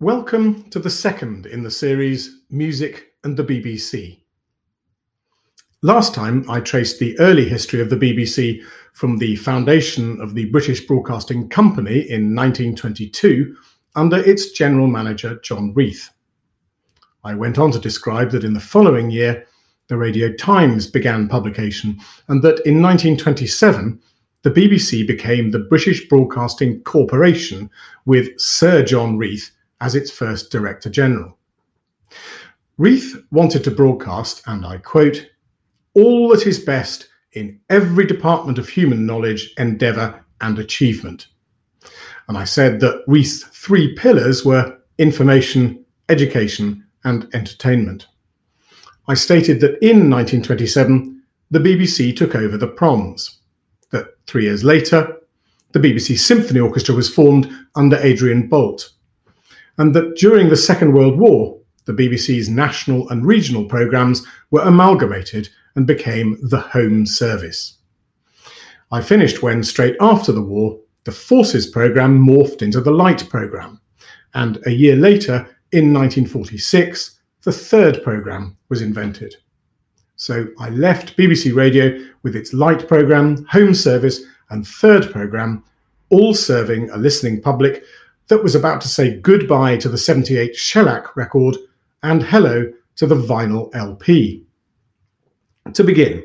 Welcome to the second in the series, Music and the BBC. Last time I traced the early history of the BBC from the foundation of the British Broadcasting Company in 1922 under its general manager, John Reith. I went on to describe that in the following year, the Radio Times began publication and that in 1927, the BBC became the British Broadcasting Corporation with Sir John Reith as its first Director-General. Reith wanted to broadcast, and I quote, all that is best in every department of human knowledge, endeavour and achievement. And I said that Reith's three pillars were information, education and entertainment. I stated that in 1927, the BBC took over the Proms, that 3 years later, the BBC Symphony Orchestra was formed under Adrian Bolt, and that during the Second World War, the BBC's national and regional programmes were amalgamated and became the Home Service. I finished when, straight after the war, the Forces programme morphed into the Light programme, and a year later, in 1946, the Third programme was invented. So I left BBC Radio with its Light programme, Home Service and Third programme, all serving a listening public that was about to say goodbye to the 78 shellac record and hello to the vinyl LP. To begin,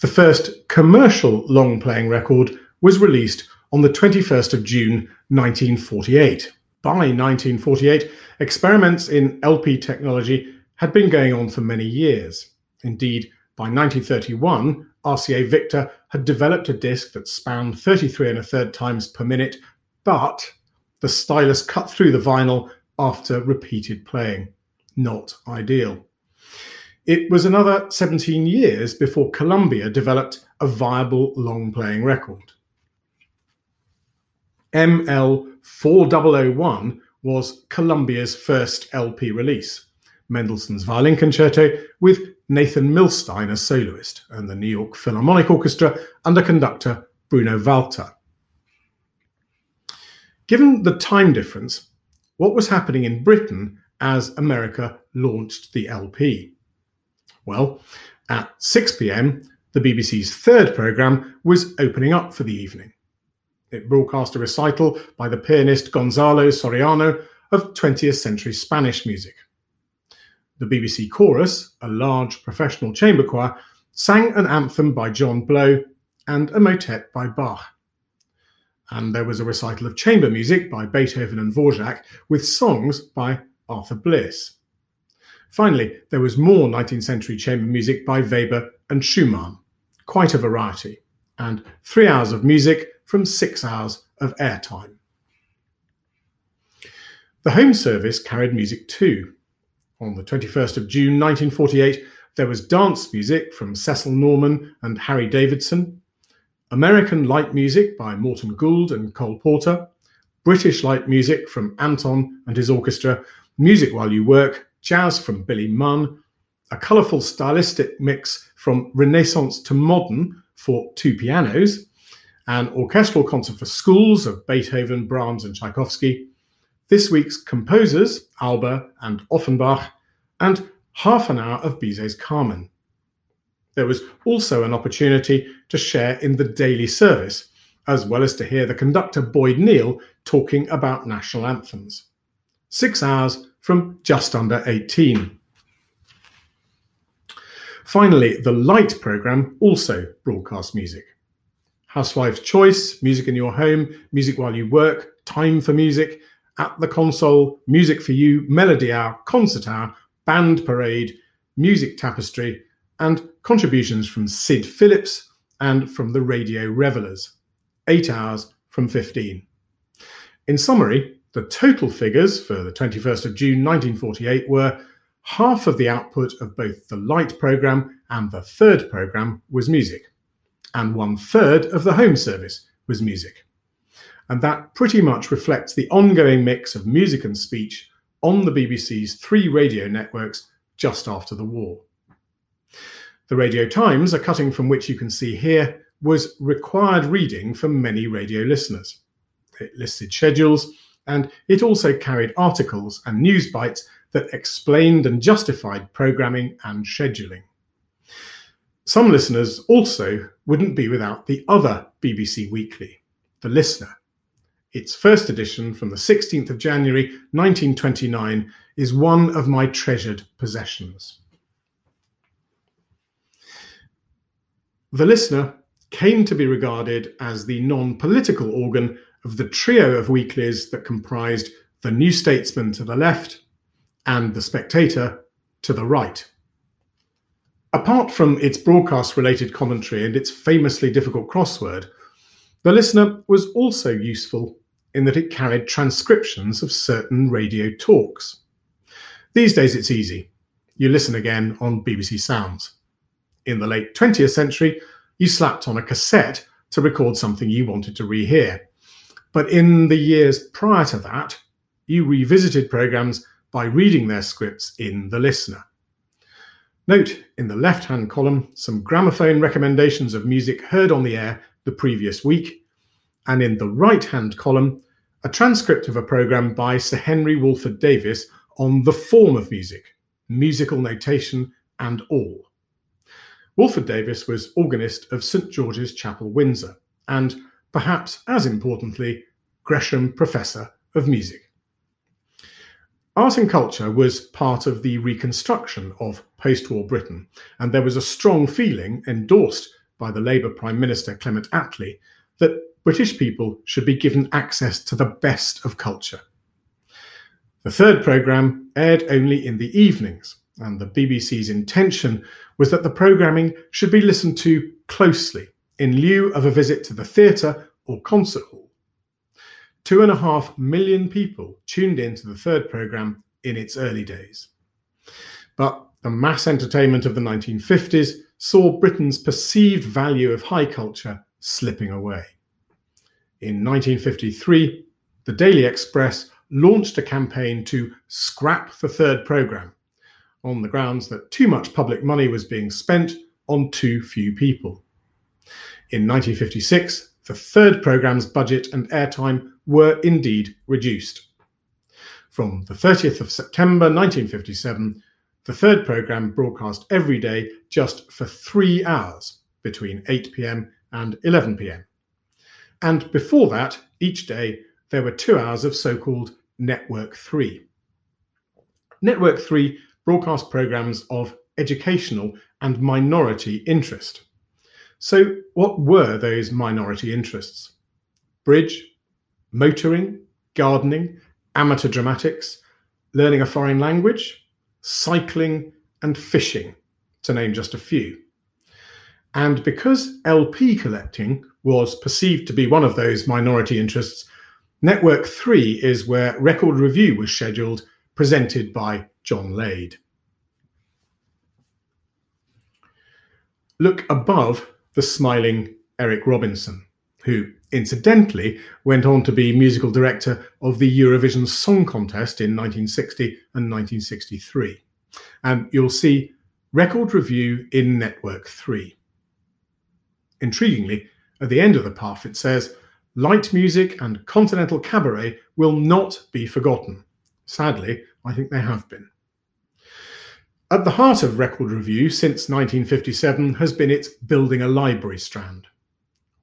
the first commercial long-playing record was released on the 21st of June 1948. By 1948, experiments in LP technology had been going on for many years. Indeed, by 1931, RCA Victor had developed a disc that spanned 33 1/3 times per minute, but the stylus cut through the vinyl after repeated playing. Not ideal. It was another 17 years before Columbia developed a viable long-playing record. ML 4001 was Columbia's first LP release, Mendelssohn's Violin Concerto with Nathan Milstein as soloist and the New York Philharmonic Orchestra under conductor Bruno Walter. Given the time difference, what was happening in Britain as America launched the LP? Well, at 6 p.m, the BBC's third programme was opening up for the evening. It broadcast a recital by the pianist Gonzalo Soriano of 20th century Spanish music. The BBC chorus, a large professional chamber choir, sang an anthem by John Blow and a motet by Bach. And there was a recital of chamber music by Beethoven and Dvorak, with songs by Arthur Bliss. Finally, there was more 19th century chamber music by Weber and Schumann, quite a variety, and 3 hours of music from 6 hours of airtime. The Home Service carried music too. On the 21st of June 1948, there was dance music from Cecil Norman and Harry Davidson, American light music by Morton Gould and Cole Porter, British light music from Anton and his orchestra, Music While You Work, jazz from Billy Munn, a colourful stylistic mix from Renaissance to Modern for two pianos, an orchestral concert for schools of Beethoven, Brahms and Tchaikovsky, this week's composers Auber and Offenbach, and half an hour of Bizet's Carmen. There was also an opportunity to share in the daily service, as well as to hear the conductor Boyd Neel talking about national anthems. 6 hours from just under 18. Finally, the Light programme also broadcast music. Housewife's Choice, Music in Your Home, Music While You Work, Time for Music, At the Console, Music for You, Melody Hour, Concert Hour, Band Parade, Music Tapestry, and contributions from Sid Phillips and from the Radio Revellers, 8 hours from 15. In summary, the total figures for the 21st of June 1948 were half of the output of both the Light programme and the Third programme was music, and 1/3 of the Home Service was music. And that pretty much reflects the ongoing mix of music and speech on the BBC's three radio networks just after the war. The Radio Times, a cutting from which you can see here, was required reading for many radio listeners. It listed schedules, and it also carried articles and news bites that explained and justified programming and scheduling. Some listeners also wouldn't be without the other BBC Weekly, The Listener. Its first edition from the 16th of January 1929 is one of my treasured possessions. The Listener came to be regarded as the non-political organ of the trio of weeklies that comprised the New Statesman to the left and the Spectator to the right. Apart from its broadcast-related commentary and its famously difficult crossword, The Listener was also useful in that it carried transcriptions of certain radio talks. These days it's easy. You listen again on BBC Sounds. In the late 20th century, you slapped on a cassette to record something you wanted to rehear. But in the years prior to that, you revisited programmes by reading their scripts in The Listener. Note in the left-hand column some gramophone recommendations of music heard on the air the previous week, and in the right-hand column, a transcript of a programme by Sir Henry Wolford Davis on the form of music, musical notation and all. Wolford Davis was organist of St George's Chapel, Windsor, and, perhaps as importantly, Gresham Professor of Music. Art and culture was part of the reconstruction of post-war Britain, and there was a strong feeling endorsed by the Labour Prime Minister Clement Attlee that British people should be given access to the best of culture. The third programme aired only in the evenings, and the BBC's intention was that the programming should be listened to closely in lieu of a visit to the theatre or concert hall. 2.5 million people tuned in to the third programme in its early days. But the mass entertainment of the 1950s saw Britain's perceived value of high culture slipping away. In 1953, the Daily Express launched a campaign to scrap the third programme, on the grounds that too much public money was being spent on too few people. In 1956, the third programme's budget and airtime were indeed reduced. From the 30th of September 1957, the third programme broadcast every day just for 3 hours between 8 p.m. and 11 p.m. And before that, each day, there were 2 hours of so-called Network 3. Network 3 broadcast programmes of educational and minority interest. So what were those minority interests? Bridge, motoring, gardening, amateur dramatics, learning a foreign language, cycling and fishing, to name just a few. And because LP collecting was perceived to be one of those minority interests, Network 3 is where Record Review was scheduled, presented by John Lade. Look above the smiling Eric Robinson, who incidentally went on to be musical director of the Eurovision Song Contest in 1960 and 1963. And you'll see Record Review in Network 3. Intriguingly, at the end of the puff it says, "Light music and continental cabaret will not be forgotten." Sadly, I think they have been. At the heart of Record Review since 1957 has been its Building a Library strand,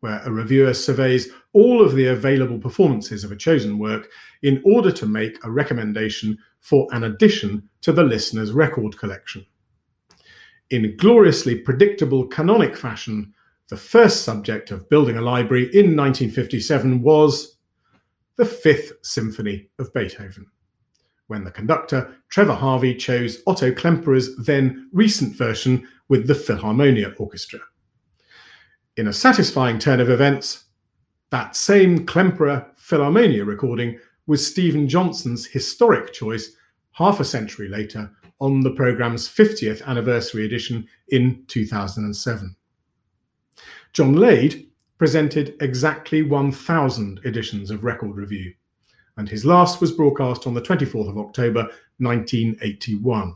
where a reviewer surveys all of the available performances of a chosen work in order to make a recommendation for an addition to the listener's record collection. In gloriously predictable canonic fashion, the first subject of Building a Library in 1957 was the Fifth Symphony of Beethoven, when the conductor Trevor Harvey chose Otto Klemperer's then recent version with the Philharmonia Orchestra. In a satisfying turn of events, that same Klemperer Philharmonia recording was Stephen Johnson's historic choice half a century later on the programme's 50th anniversary edition in 2007. John Lade presented exactly 1,000 editions of Record Review, and his last was broadcast on the 24th of October 1981.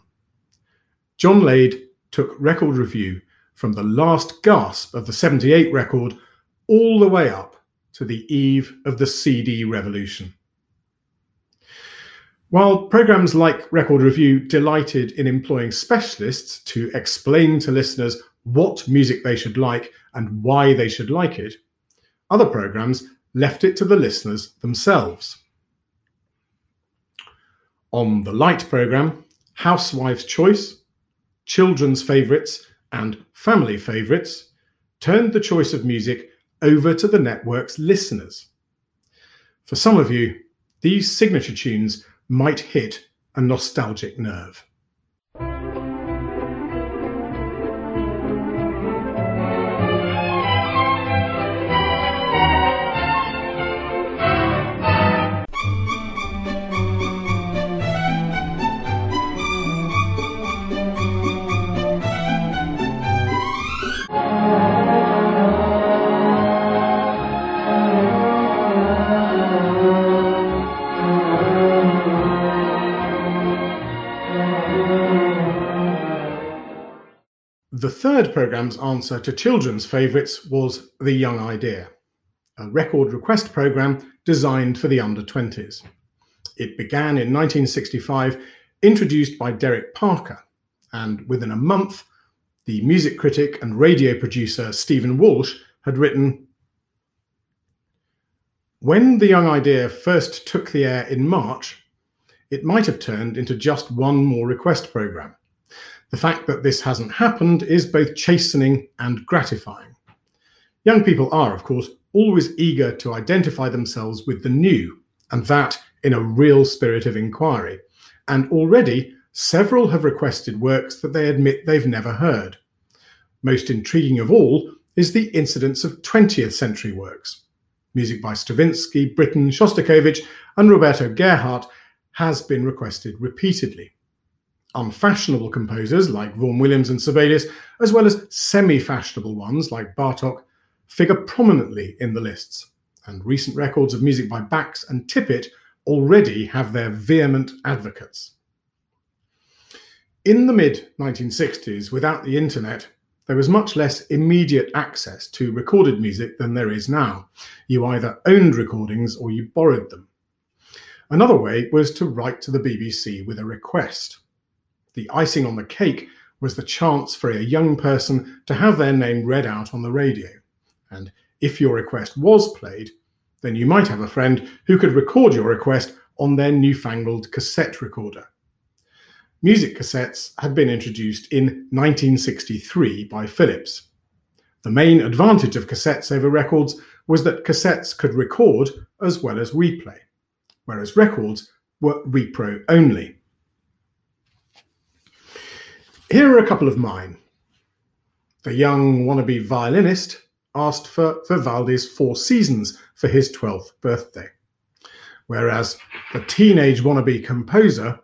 John Lade took Record Review from the last gasp of the 78 record all the way up to the eve of the CD revolution. While programmes like Record Review delighted in employing specialists to explain to listeners what music they should like and why they should like it, other programmes left it to the listeners themselves. On the Light programme, Housewife's Choice, Children's Favourites and Family Favourites turned the choice of music over to the network's listeners. For some of you, these signature tunes might hit a nostalgic nerve. The third programme's answer to children's favourites was The Young Idea, a record request programme designed for the under-20s. It began in 1965, introduced by Derek Parker, and within a month, the music critic and radio producer Stephen Walsh had written, "When The Young Idea first took the air in March, it might have turned into just one more request programme. The fact that this hasn't happened is both chastening and gratifying. Young people are, of course, always eager to identify themselves with the new, and that in a real spirit of inquiry. And already, several have requested works that they admit they've never heard. Most intriguing of all is the incidence of 20th century works. Music by Stravinsky, Britten, Shostakovich, and Roberto Gerhardt has been requested repeatedly. Unfashionable composers like Vaughan Williams and Sibelius, as well as semi-fashionable ones like Bartók, figure prominently in the lists, and recent records of music by Bax and Tippett already have their vehement advocates." In the mid-1960s, without the internet, there was much less immediate access to recorded music than there is now. You either owned recordings or you borrowed them. Another way was to write to the BBC with a request. The icing on the cake was the chance for a young person to have their name read out on the radio. And if your request was played, then you might have a friend who could record your request on their newfangled cassette recorder. Music cassettes had been introduced in 1963 by Phillips. The main advantage of cassettes over records was that cassettes could record as well as replay, whereas records were repro only. Here are a couple of mine. The young wannabe violinist asked for Vivaldi's Four Seasons for his 12th birthday, whereas the teenage wannabe composer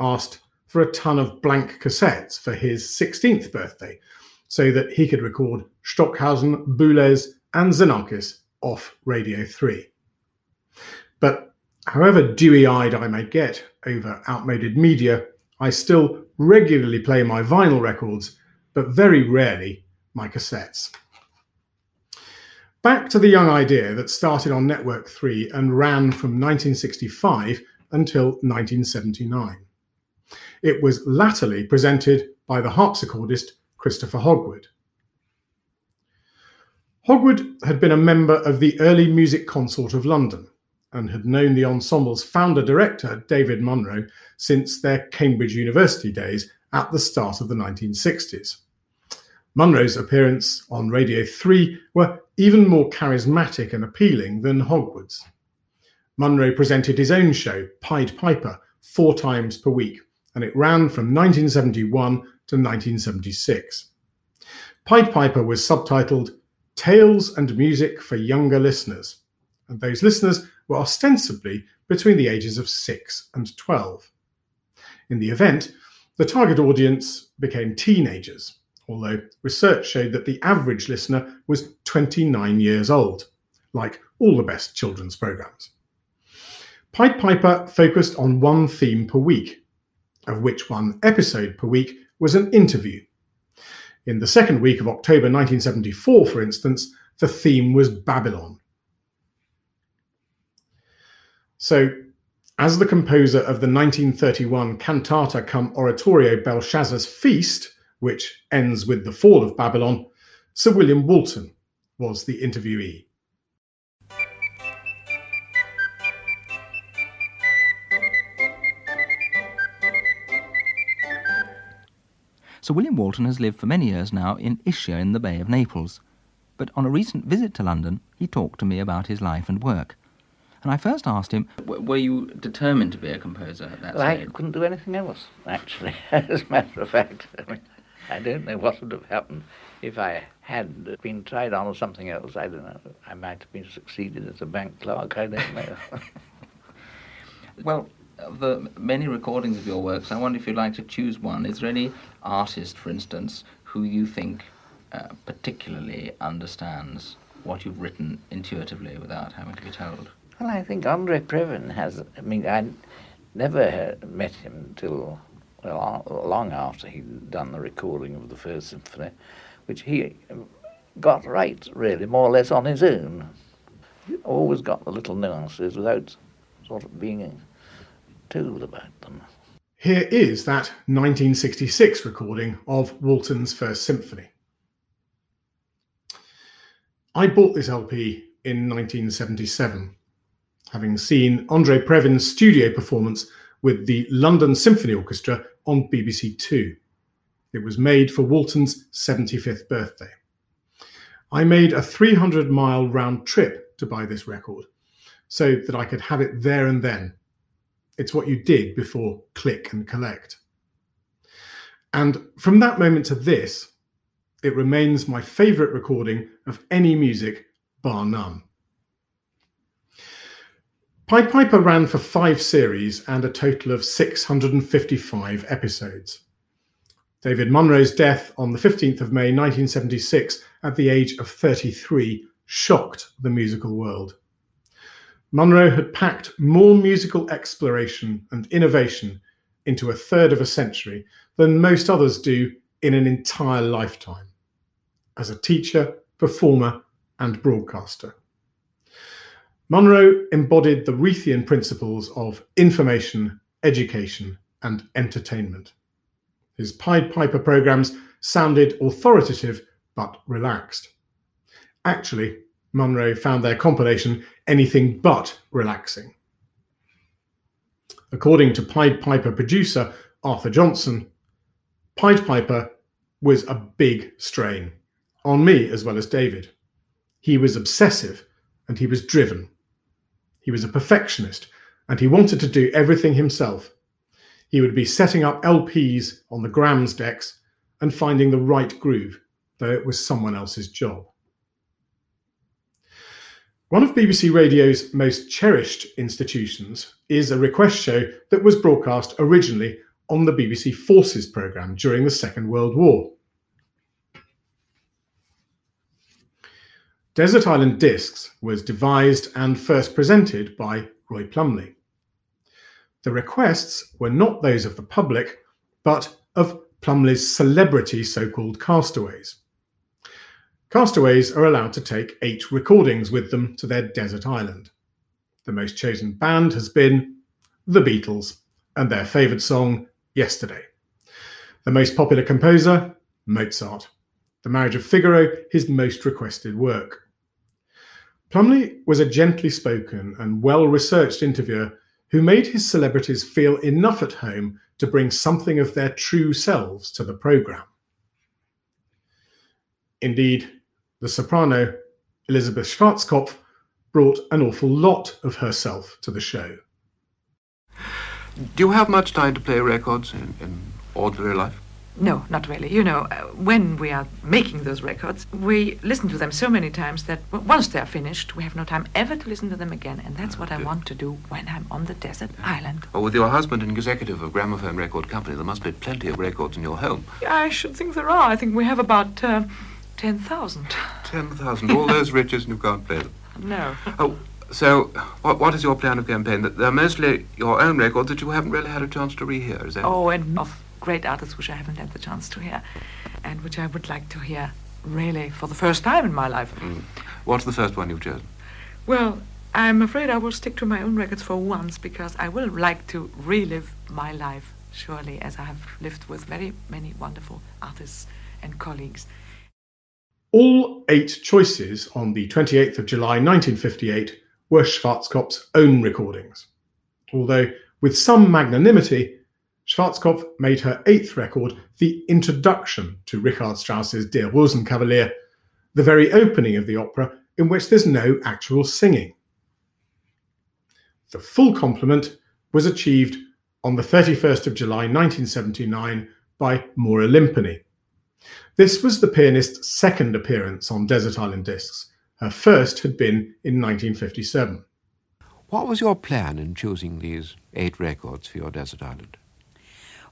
asked for a ton of blank cassettes for his 16th birthday so that he could record Stockhausen, Boulez and Xenakis off Radio 3. But however dewy-eyed I may get over outmoded media, I still regularly play my vinyl records, but very rarely my cassettes. Back to The Young Idea that started on Network 3 and ran from 1965 until 1979. It was latterly presented by the harpsichordist Christopher Hogwood. Hogwood had been a member of the early Music Consort of London, and had known the ensemble's founder-director, David Munrow, since their Cambridge University days at the start of the 1960s. Munrow's appearance on Radio 3 were even more charismatic and appealing than Hogwood's. Munrow presented his own show, Pied Piper, 4 times per week, and it ran from 1971 to 1976. Pied Piper was subtitled Tales and Music for Younger Listeners, and those listeners were ostensibly between the ages of 6 and 12. In the event, the target audience became teenagers, although research showed that the average listener was 29 years old, like all the best children's programmes. Pied Piper focused on one theme per week, of which one episode per week was an interview. In the second week of October 1974, for instance, the theme was Babylon. So As the composer of the 1931 cantata cum oratorio Belshazzar's Feast, which ends with the fall of Babylon, Sir William Walton was the interviewee. Sir William Walton has lived for many years now in Ischia in the Bay of Naples, but on a recent visit to London he talked to me about his life and work. And I first asked him, were you determined to be a composer at that stage? I couldn't do anything else, actually, as a matter of fact. I don't know what would have happened if I had been tried on or something else. I don't know. I might have been succeeded as a bank clerk, I don't know. Well, of the many recordings of your works, I wonder if you'd like to choose one. Is there any artist, for instance, who you think particularly understands what you've written intuitively without having to be told? Well, I think Andre Previn has. I mean, I never met him till long after he'd done the recording of the First Symphony, which he got right, really, more or less on his own. He always got the little nuances without sort of being told about them. Here is that 1966 recording of Walton's First Symphony. I bought this LP in 1977, having seen Andre Previn's studio performance with the London Symphony Orchestra on BBC Two. It was made for Walton's 75th birthday. I made a 300-mile round trip to buy this record so that I could have it there and then. It's what you did before click and collect. And from that moment to this, it remains my favourite recording of any music, bar none. Pied Piper ran for 5 series and a total of 655 episodes. David Munrow's death on the 15th of May 1976 at the age of 33 shocked the musical world. Munrow had packed more musical exploration and innovation into a third of a century than most others do in an entire lifetime, as a teacher, performer, and broadcaster. Munrow embodied the Reithian principles of information, education, and entertainment. His Pied Piper programmes sounded authoritative but relaxed. Actually, Munrow found their compilation anything but relaxing. According to Pied Piper producer Arthur Johnson, Pied Piper was a big strain, on me as well as David. He was obsessive and he was driven. He was a perfectionist and he wanted to do everything himself. He would be setting up LPs on the Grams decks and finding the right groove, though it was someone else's job. One of BBC Radio's most cherished institutions is a request show that was broadcast originally on the BBC Forces programme during the Second World War. Desert Island Discs was devised and first presented by Roy Plumley. The requests were not those of the public, but of Plumley's celebrity so-called castaways. Castaways are allowed to take 8 recordings with them to their desert island. The most chosen band has been The Beatles and their favoured song, Yesterday. The most popular composer, Mozart. The Marriage of Figaro, his most requested work. Plumley was a gently spoken and well-researched interviewer who made his celebrities feel enough at home to bring something of their true selves to the programme. Indeed, the soprano Elisabeth Schwarzkopf brought an awful lot of herself to the show. Do you have much time to play records in ordinary life? No, not really. You know, when we are making those records, we listen to them so many times that once they are finished, we have no time ever to listen to them again, and that's what I want to do when I'm on the desert island. Well, with your husband an executive of Gramophone Record Company, there must be plenty of records in your home. I should think there are. I think we have about 10,000. 10,000. All those riches and you can't play them. No. Oh, so what is your plan of campaign? That they're mostly your own records that you haven't really had a chance to rehear, is that? Oh, and of great artists which I haven't had the chance to hear, and which I would like to hear, really, for the first time in my life. Mm. What's the first one you've chosen? Well, I'm afraid I will stick to my own records for once, because I will like to relive my life, surely, as I have lived with very many wonderful artists and colleagues. All eight choices on the 28th of July 1958 were Schwarzkopf's own recordings, although with some magnanimity, Schwarzkopf made her eighth record the introduction to Richard Strauss's Der Rosenkavalier, the very opening of the opera in which there's no actual singing. The full complement was achieved on the 31st of July 1979 by Maura Limpany. This was the pianist's second appearance on Desert Island Discs. Her first had been in 1957. What was your plan in choosing these eight records for your Desert Island?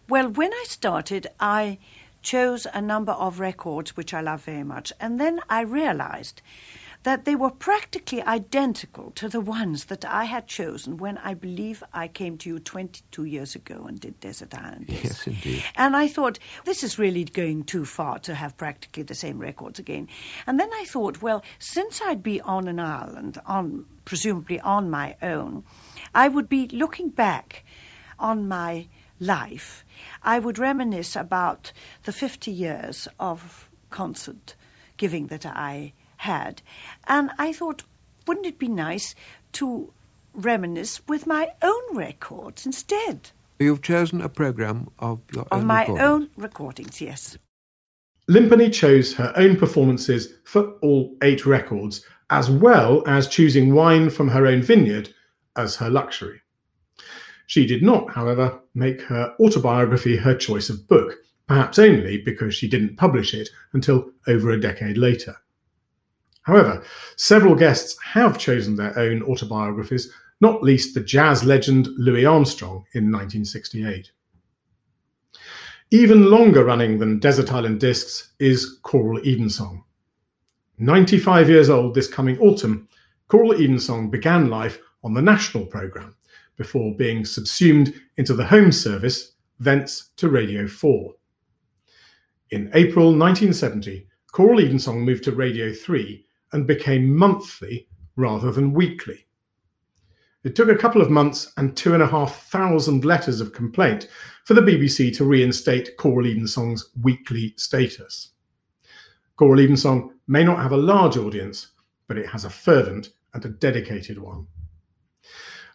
Well, when I started, I chose a number of records which I love very much, and then I realized that they were practically identical to the ones that I had chosen when I believe I came to you 22 years ago and did Desert Island Discs. Yes, indeed. And I thought, this is really going too far to have practically the same records again. And then I thought, well, since I'd be on an island, presumably on my own, I would be looking back on my life. I would reminisce about the 50 years of concert giving that I had. And I thought, wouldn't it be nice to reminisce with my own records instead? You've chosen a programme of your own recordings. Of my own recordings, yes. Limpany chose her own performances for all eight records, as well as choosing wine from her own vineyard as her luxury. She did not, however, make her autobiography her choice of book, perhaps only because she didn't publish it until over a decade later. However, several guests have chosen their own autobiographies, not least the jazz legend Louis Armstrong in 1968. Even longer running than Desert Island Discs is Choral Evensong. 95 years old this coming autumn, Choral Evensong began life on the national programme before being subsumed into the Home Service, thence to Radio 4. In April 1970, Choral Evensong moved to Radio 3 and became monthly rather than weekly. It took a couple of months and 2,500 letters of complaint for the BBC to reinstate Choral Evensong's weekly status. Choral Evensong may not have a large audience, but it has a fervent and a dedicated one.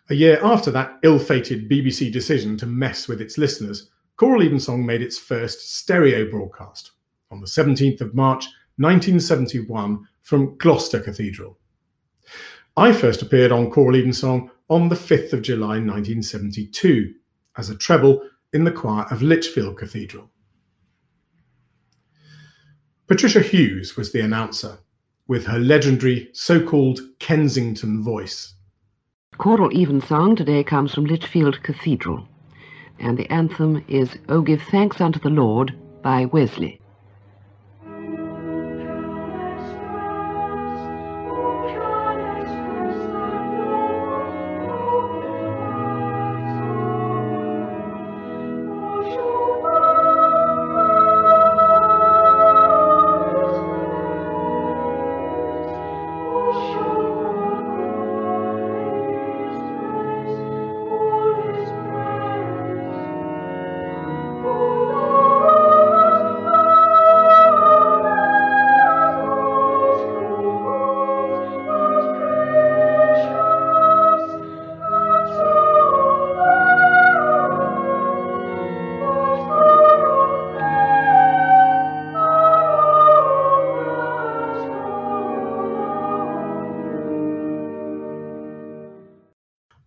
A year after that ill-fated BBC decision to mess with its listeners, Choral Evensong made its first stereo broadcast on the 17th of March 1971 from Gloucester Cathedral. I first appeared on Choral Evensong on the 5th of July 1972 as a treble in the choir of Lichfield Cathedral. Patricia Hughes was the announcer, with her legendary so-called Kensington voice. Choral Evensong today comes from Lichfield Cathedral, and the anthem is "O Give Thanks Unto the Lord" by Wesley.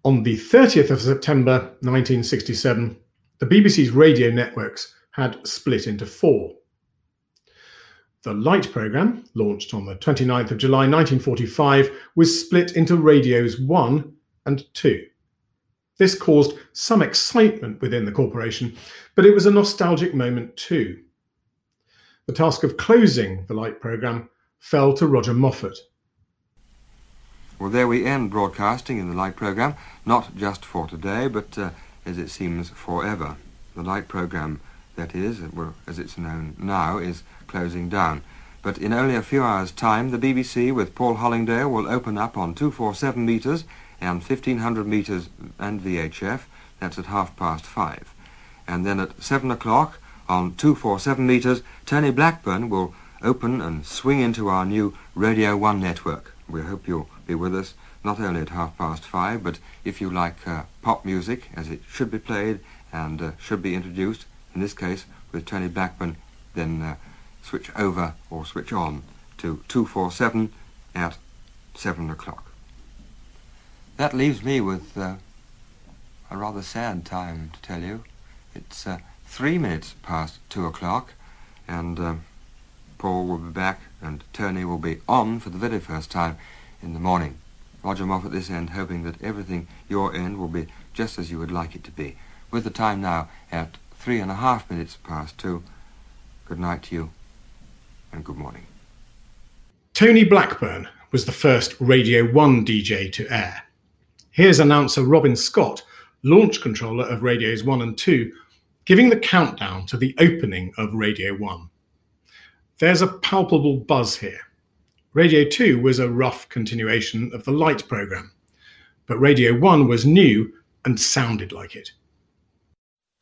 On the 30th of September 1967, the BBC's radio networks had split into four. The Light programme, launched on the 29th of July 1945, was split into radios 1 and 2. This caused some excitement within the corporation, but it was a nostalgic moment too. The task of closing the Light programme fell to Roger Moffat. Well, there we end broadcasting in the Light programme, not just for today, but as it seems forever. The Light programme, that is, well, as it's known now, is closing down. but in only a few hours' time the BBC with Paul Hollingdale will open up on 247 metres and 1500 metres and VHF, that's at 5:30. And then at 7 o'clock on 247 metres, Tony Blackburn will open and swing into our new Radio 1 network. We hope you'll be with us not only at 5:30, but if you like pop music as it should be played and should be introduced, in this case with Tony Blackburn, then switch over or switch on to 247 at 7 o'clock. That leaves me with a rather sad time to tell you. It's 3 minutes past 2 o'clock, and Paul will be back and Tony will be on for the very first time in the morning. Roger Moffat this end, hoping that everything your end will be just as you would like it to be. With the time now at 3.5 minutes past 2, good night to you and good morning. Tony Blackburn was the first Radio 1 DJ to air. Here's announcer Robin Scott, launch controller of Radios 1 and 2, giving the countdown to the opening of Radio 1. There's a palpable buzz here. Radio 2 was a rough continuation of the Light programme, but Radio 1 was new and sounded like it.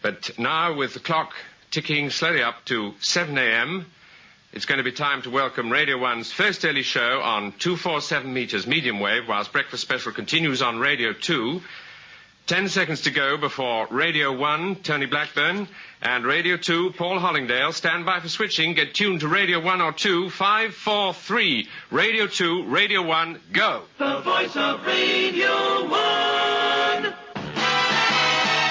But now, with the clock ticking slowly up to 7 a.m., it's going to be time to welcome Radio 1's first daily show on 247 metres medium wave, whilst Breakfast Special continues on Radio 2. 10 seconds to go before Radio 1, Tony Blackburn, and Radio 2, Paul Hollingdale. Stand by for switching. Get tuned to Radio 1 or 2. 5, 4, 3. Radio 2, Radio 1, go. The voice of Radio 1.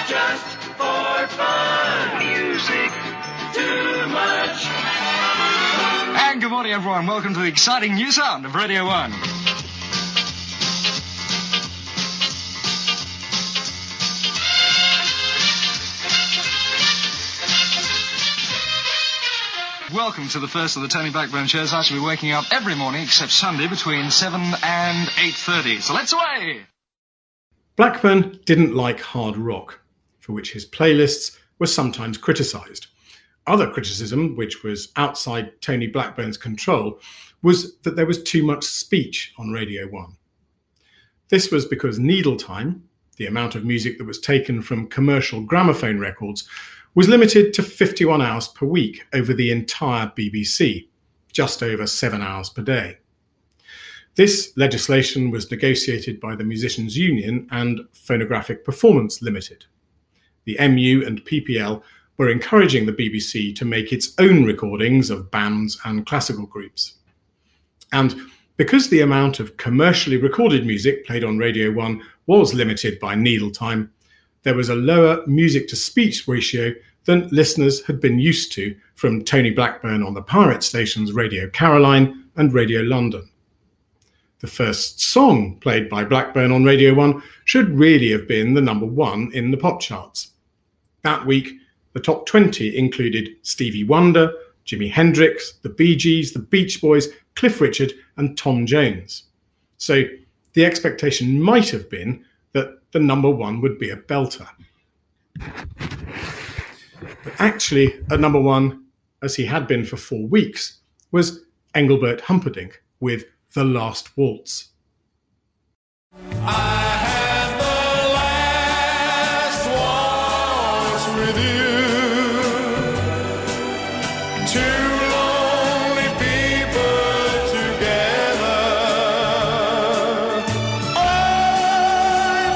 Just for fun. Music. Too much. And good morning, everyone. Welcome to the exciting new sound of Radio 1. Welcome to the first of the Tony Blackburn shows. I shall be waking up every morning except Sunday between 7 and 8:30. So let's away! Blackburn didn't like hard rock, for which his playlists were sometimes criticised. Other criticism, which was outside Tony Blackburn's control, was that there was too much speech on Radio 1. This was because needle time, the amount of music that was taken from commercial gramophone records, was limited to 51 hours per week over the entire BBC, just over 7 hours per day. This legislation was negotiated by the Musicians' Union and Phonographic Performance Limited. The MU and PPL were encouraging the BBC to make its own recordings of bands and classical groups. And because the amount of commercially recorded music played on Radio 1 was limited by needle time, there was a lower music-to-speech ratio than listeners had been used to from Tony Blackburn on the pirate stations Radio Caroline and Radio London. The first song played by Blackburn on Radio 1 should really have been the number one in the pop charts. That week, the top 20 included Stevie Wonder, Jimi Hendrix, the Bee Gees, the Beach Boys, Cliff Richard and Tom Jones. So the expectation might have been that the number one would be a belter. But actually, at number one, as he had been for 4 weeks, was Engelbert Humperdinck with The Last Waltz. I had the last waltz with you. Two lonely people together. I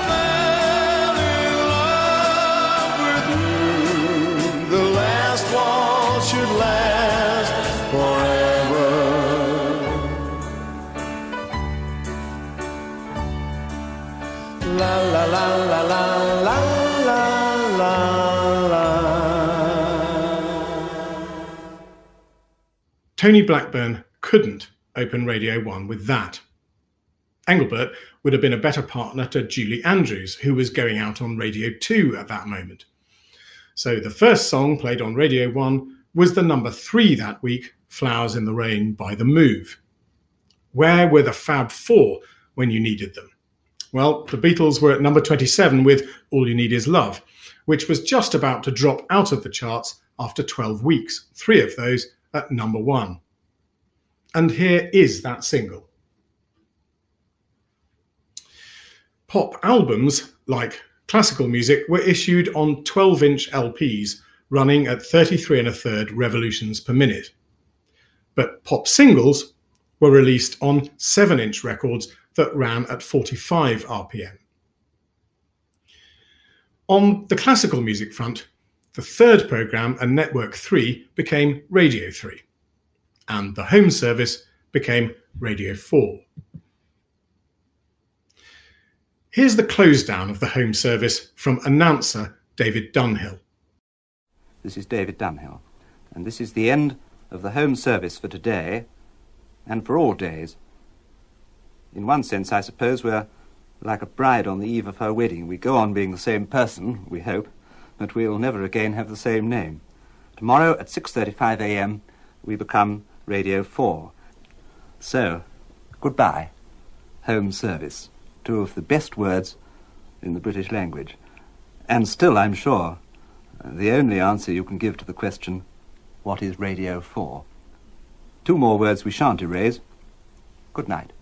fell in love with you. The last waltz should last forever. La la la la la la la la la. Tony Blackburn couldn't open Radio 1 with that. Engelbert would have been a better partner to Julie Andrews, who was going out on Radio 2 at that moment. So the first song played on Radio 1 was the number 3 that week, Flowers in the Rain by The Move. Where were the Fab Four when you needed them? Well, the Beatles were at number 27 with All You Need Is Love, which was just about to drop out of the charts after 12 weeks, 3 of those at number 1. And here is that single. Pop albums, like classical music, were issued on 12-inch LPs running at 33 1/3 revolutions per minute. But pop singles were released on 7-inch records that ran at 45 RPM. On the classical music front, the third programme and Network 3 became Radio 3, and the home service became Radio 4. Here's the close down of the home service from announcer David Dunhill. This is David Dunhill, and this is the end of the home service for today and for all days. In one sense, I suppose we're like a bride on the eve of her wedding. We go on being the same person, we hope, but we'll never again have the same name. Tomorrow at 6:35 a.m. we become Radio 4. So, goodbye, home service. Two of the best words in the British language. And still, I'm sure, the only answer you can give to the question, what is Radio 4? Two more words we shan't erase. Good night.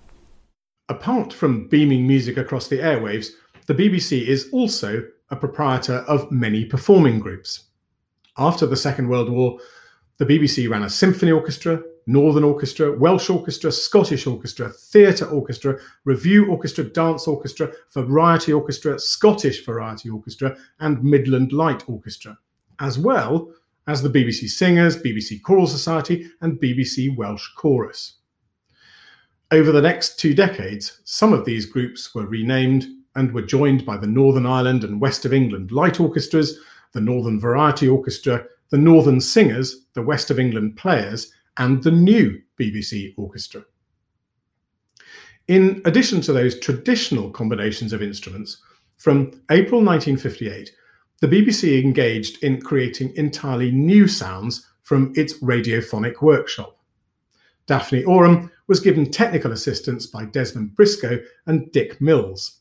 Apart from beaming music across the airwaves, the BBC is also a proprietor of many performing groups. After the Second World War, the BBC ran a symphony orchestra, Northern Orchestra, Welsh Orchestra, Scottish Orchestra, Theatre Orchestra, Revue Orchestra, Dance Orchestra, Variety Orchestra, Scottish Variety Orchestra, and Midland Light Orchestra, as well as the BBC Singers, BBC Choral Society, and BBC Welsh Chorus. Over the next 2 decades, some of these groups were renamed and were joined by the Northern Ireland and West of England Light Orchestras, the Northern Variety Orchestra, the Northern Singers, the West of England Players, and the new BBC Orchestra. In addition to those traditional combinations of instruments, from April 1958, the BBC engaged in creating entirely new sounds from its radiophonic workshop. Daphne Oram was given technical assistance by Desmond Briscoe and Dick Mills.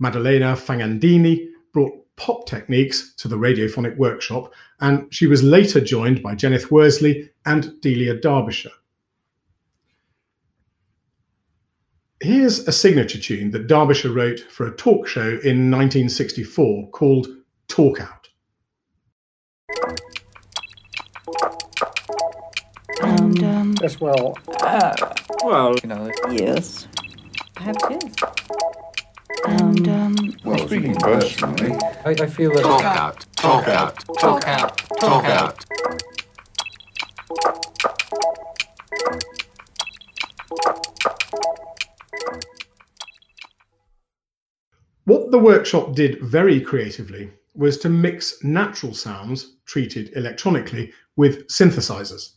Maddalena Fangandini brought pop techniques to the radiophonic workshop, and she was later joined by Jenith Worsley and Delia Derbyshire. Here's a signature tune that Derbyshire wrote for a talk show in 1964 called Talk Out. And, as well. Well, you know. Yes. Perhaps yes. And, well, speaking personally, I feel that... Talk out, talk out, talk out, talk out. What the workshop did very creatively was to mix natural sounds treated electronically with synthesizers.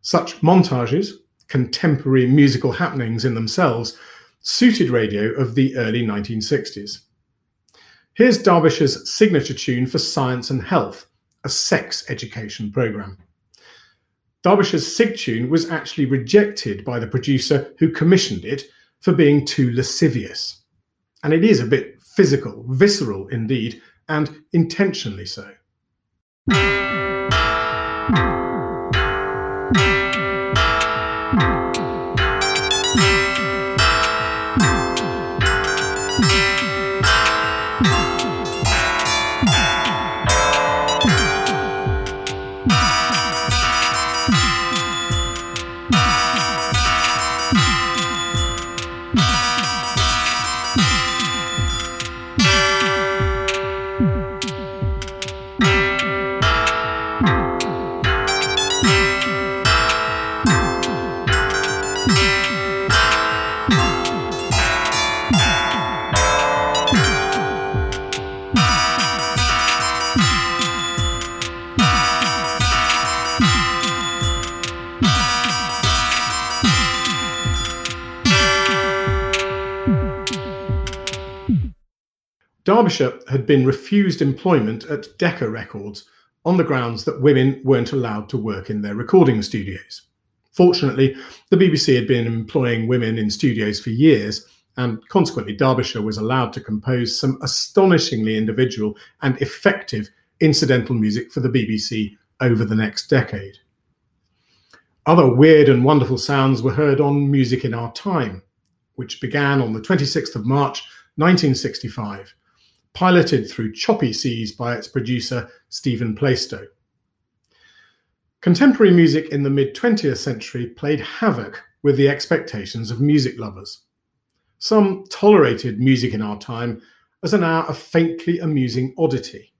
Such montages, contemporary musical happenings in themselves, suited radio of the early 1960s. Here's Derbyshire's signature tune for Science and Health, a sex education programme. Derbyshire's sig tune was actually rejected by the producer who commissioned it for being too lascivious. And it is a bit physical, visceral indeed, and intentionally so. Derbyshire had been refused employment at Decca Records on the grounds that women weren't allowed to work in their recording studios. Fortunately, the BBC had been employing women in studios for years, and consequently Derbyshire was allowed to compose some astonishingly individual and effective incidental music for the BBC over the next decade. Other weird and wonderful sounds were heard on Music in Our Time, which began on the 26th of March, 1965, piloted through choppy seas by its producer, Stephen Plaistow. Contemporary music in the mid-20th century played havoc with the expectations of music lovers. Some tolerated Music in Our Time as an hour of faintly amusing oddity,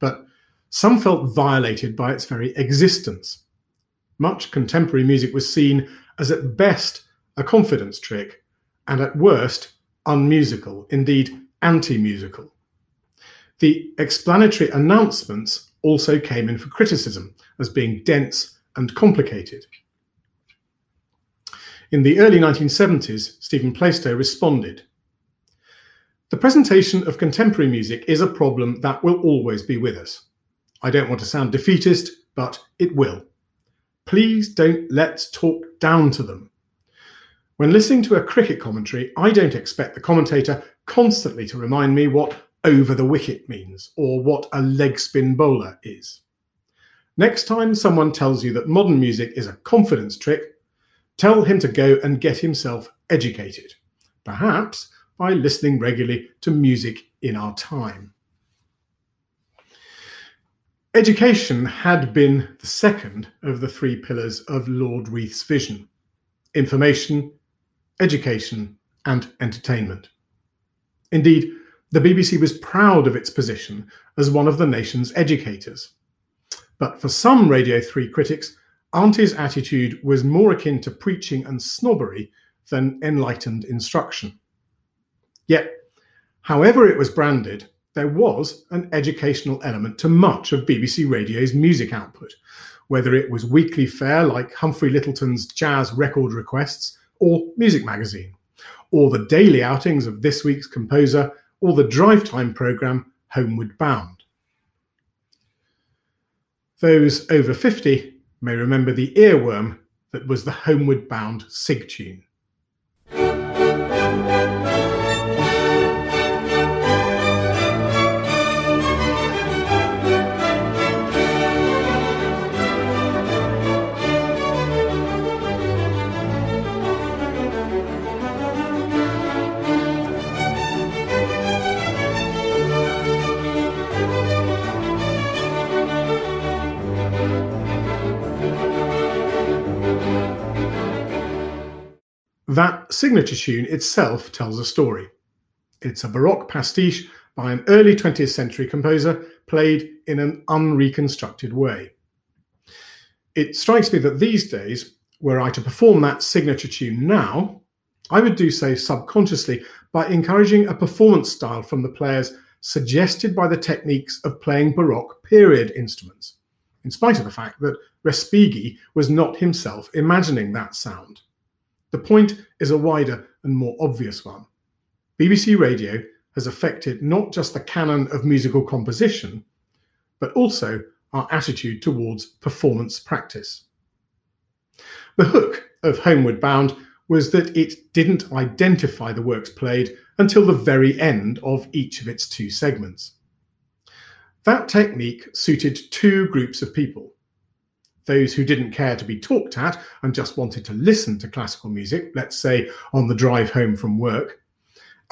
but some felt violated by its very existence. Much contemporary music was seen as at best a confidence trick and at worst unmusical, indeed anti-musical. The explanatory announcements also came in for criticism as being dense and complicated. In the early 1970s, Stephen Plaistow responded, "The presentation of contemporary music is a problem that will always be with us. I don't want to sound defeatist, but it will. Please don't let's talk down to them. When listening to a cricket commentary, I don't expect the commentator constantly to remind me what over the wicket means or what a leg spin bowler is. Next time someone tells you that modern music is a confidence trick, tell him to go and get himself educated, perhaps by listening regularly to Music in Our Time." Education had been the second of the three pillars of Lord Reith's vision: information, education, and entertainment. Indeed, the BBC was proud of its position as one of the nation's educators. But for some Radio 3 critics, Auntie's attitude was more akin to preaching and snobbery than enlightened instruction. Yet, however it was branded, there was an educational element to much of BBC Radio's music output, whether it was weekly fare like Humphrey Littleton's Jazz Record Requests or Music Magazine, or the daily outings of this week's composer, or the drive time programme Homeward Bound. Those over 50 may remember the earworm that was the Homeward Bound Sig tune. That signature tune itself tells a story. It's a Baroque pastiche by an early 20th century composer played in an unreconstructed way. It strikes me that these days, were I to perform that signature tune now, I would do so subconsciously by encouraging a performance style from the players suggested by the techniques of playing Baroque period instruments, in spite of the fact that Respighi was not himself imagining that sound. The point is a wider and more obvious one. BBC Radio has affected not just the canon of musical composition, but also our attitude towards performance practice. The hook of Homeward Bound was that it didn't identify the works played until the very end of each of its two segments. That technique suited two groups of people: those who didn't care to be talked at and just wanted to listen to classical music, let's say on the drive home from work,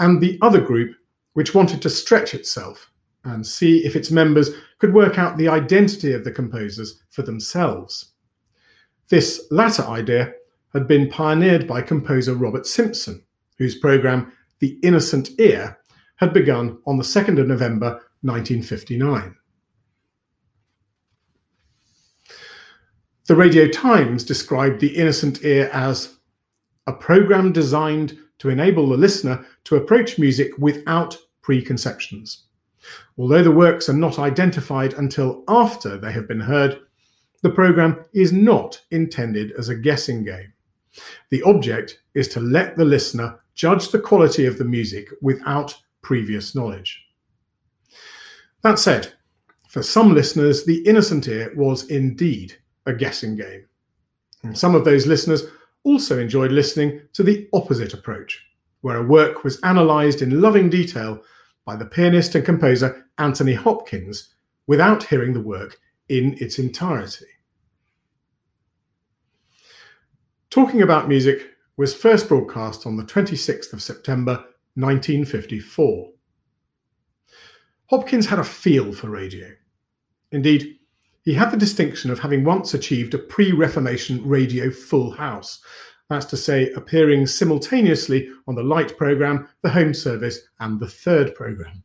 and the other group which wanted to stretch itself and see if its members could work out the identity of the composers for themselves. This latter idea had been pioneered by composer Robert Simpson, whose programme The Innocent Ear had begun on the 2nd of November 1959. The Radio Times described The Innocent Ear as a programme designed to enable the listener to approach music without preconceptions. Although the works are not identified until after they have been heard, the programme is not intended as a guessing game. The object is to let the listener judge the quality of the music without previous knowledge. That said, for some listeners, The Innocent Ear was indeed a guessing game. And some of those listeners also enjoyed listening to the opposite approach, where a work was analysed in loving detail by the pianist and composer Anthony Hopkins without hearing the work in its entirety. Talking About Music was first broadcast on the 26th of September 1954. Hopkins had a feel for radio. Indeed, he had the distinction of having once achieved a pre-Reformation radio full house, that's to say, appearing simultaneously on the Light programme, the Home Service and the Third programme.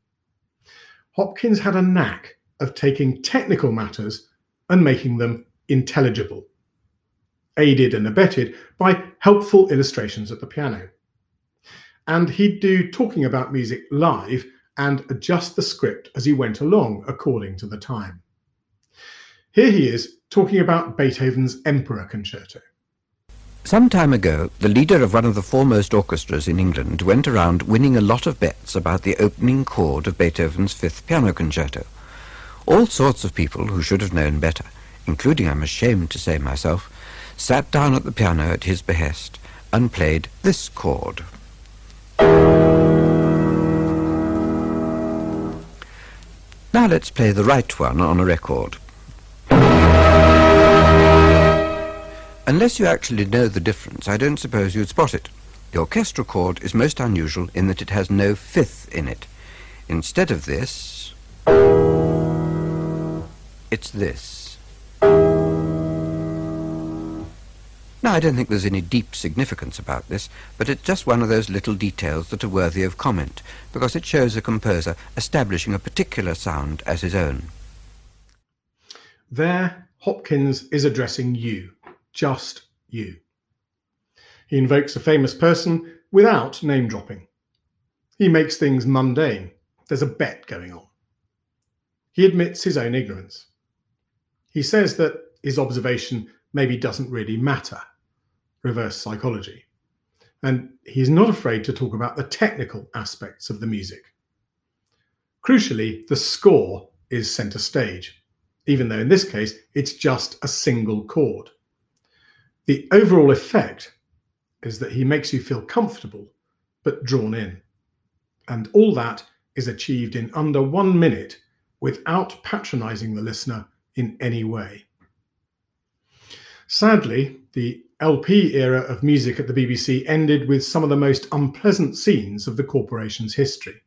Hopkins had a knack of taking technical matters and making them intelligible, aided and abetted by helpful illustrations at the piano. And he'd do Talking About Music live and adjust the script as he went along, according to the time. Here he is talking about Beethoven's Emperor Concerto. Some time ago, the leader of one of the foremost orchestras in England went around winning a lot of bets about the opening chord of Beethoven's Fifth Piano Concerto. All sorts of people who should have known better, including, I'm ashamed to say myself, sat down at the piano at his behest and played this chord. Now let's play the right one on a record. Unless you actually know the difference, I don't suppose you'd spot it. The orchestral chord is most unusual in that it has no fifth in it. Instead of this, it's this. Now, I don't think there's any deep significance about this, but it's just one of those little details that are worthy of comment, because it shows a composer establishing a particular sound as his own. There, Hopkins is addressing you, just you. He invokes a famous person without name-dropping. He makes things mundane. There's a bet going on. He admits his own ignorance. He says that his observation maybe doesn't really matter. Reverse psychology. And he's not afraid to talk about the technical aspects of the music. Crucially, the score is centre stage, even though in this case it's just a single chord. The overall effect is that he makes you feel comfortable but drawn in. And all that is achieved in under 1 minute without patronising the listener in any way. Sadly, the LP era of music at the BBC ended with some of the most unpleasant scenes of the corporation's history.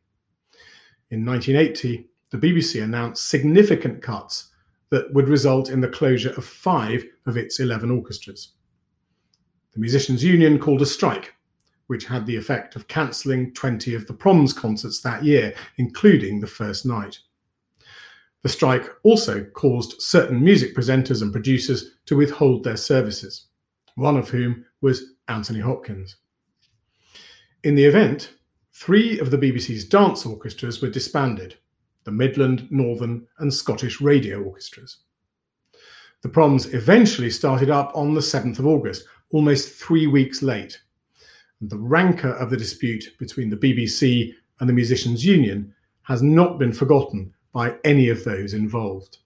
In 1980, the BBC announced significant cuts that would result in the closure of 5 of its 11 orchestras. The Musicians' Union called a strike, which had the effect of cancelling 20 of the Proms concerts that year, including the first night. The strike also caused certain music presenters and producers to withhold their services, one of whom was Anthony Hopkins. In the event, 3 of the BBC's dance orchestras were disbanded, the Midland, Northern and Scottish radio orchestras. The Proms eventually started up on the 7th of August, almost 3 weeks late. The rancour of the dispute between the BBC and the Musicians' Union has not been forgotten by any of those involved.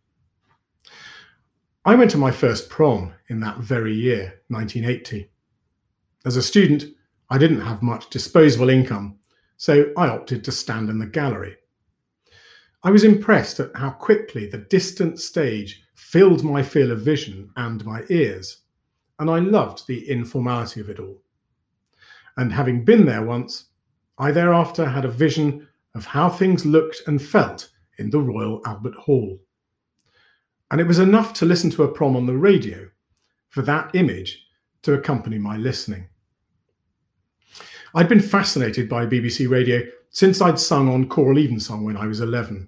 I went to my first prom in that very year, 1980. As a student, I didn't have much disposable income, so I opted to stand in the gallery. I was impressed at how quickly the distant stage filled my field of vision and my ears, and I loved the informality of it all. And having been there once, I thereafter had a vision of how things looked and felt in the Royal Albert Hall. And it was enough to listen to a prom on the radio for that image to accompany my listening. I'd been fascinated by BBC radio since I'd sung on Choral Evensong when I was 11.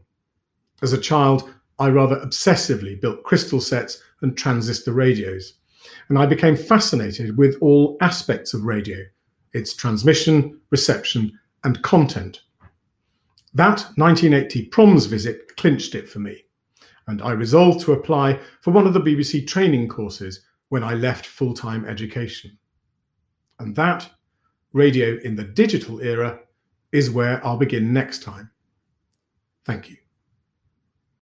As a child, I rather obsessively built crystal sets and transistor radios, and I became fascinated with all aspects of radio, its transmission, reception, and content. That 1980 Proms visit clinched it for me, and I resolved to apply for one of the BBC training courses when I left full-time education. And that, radio in the digital era, is where I'll begin next time. Thank you.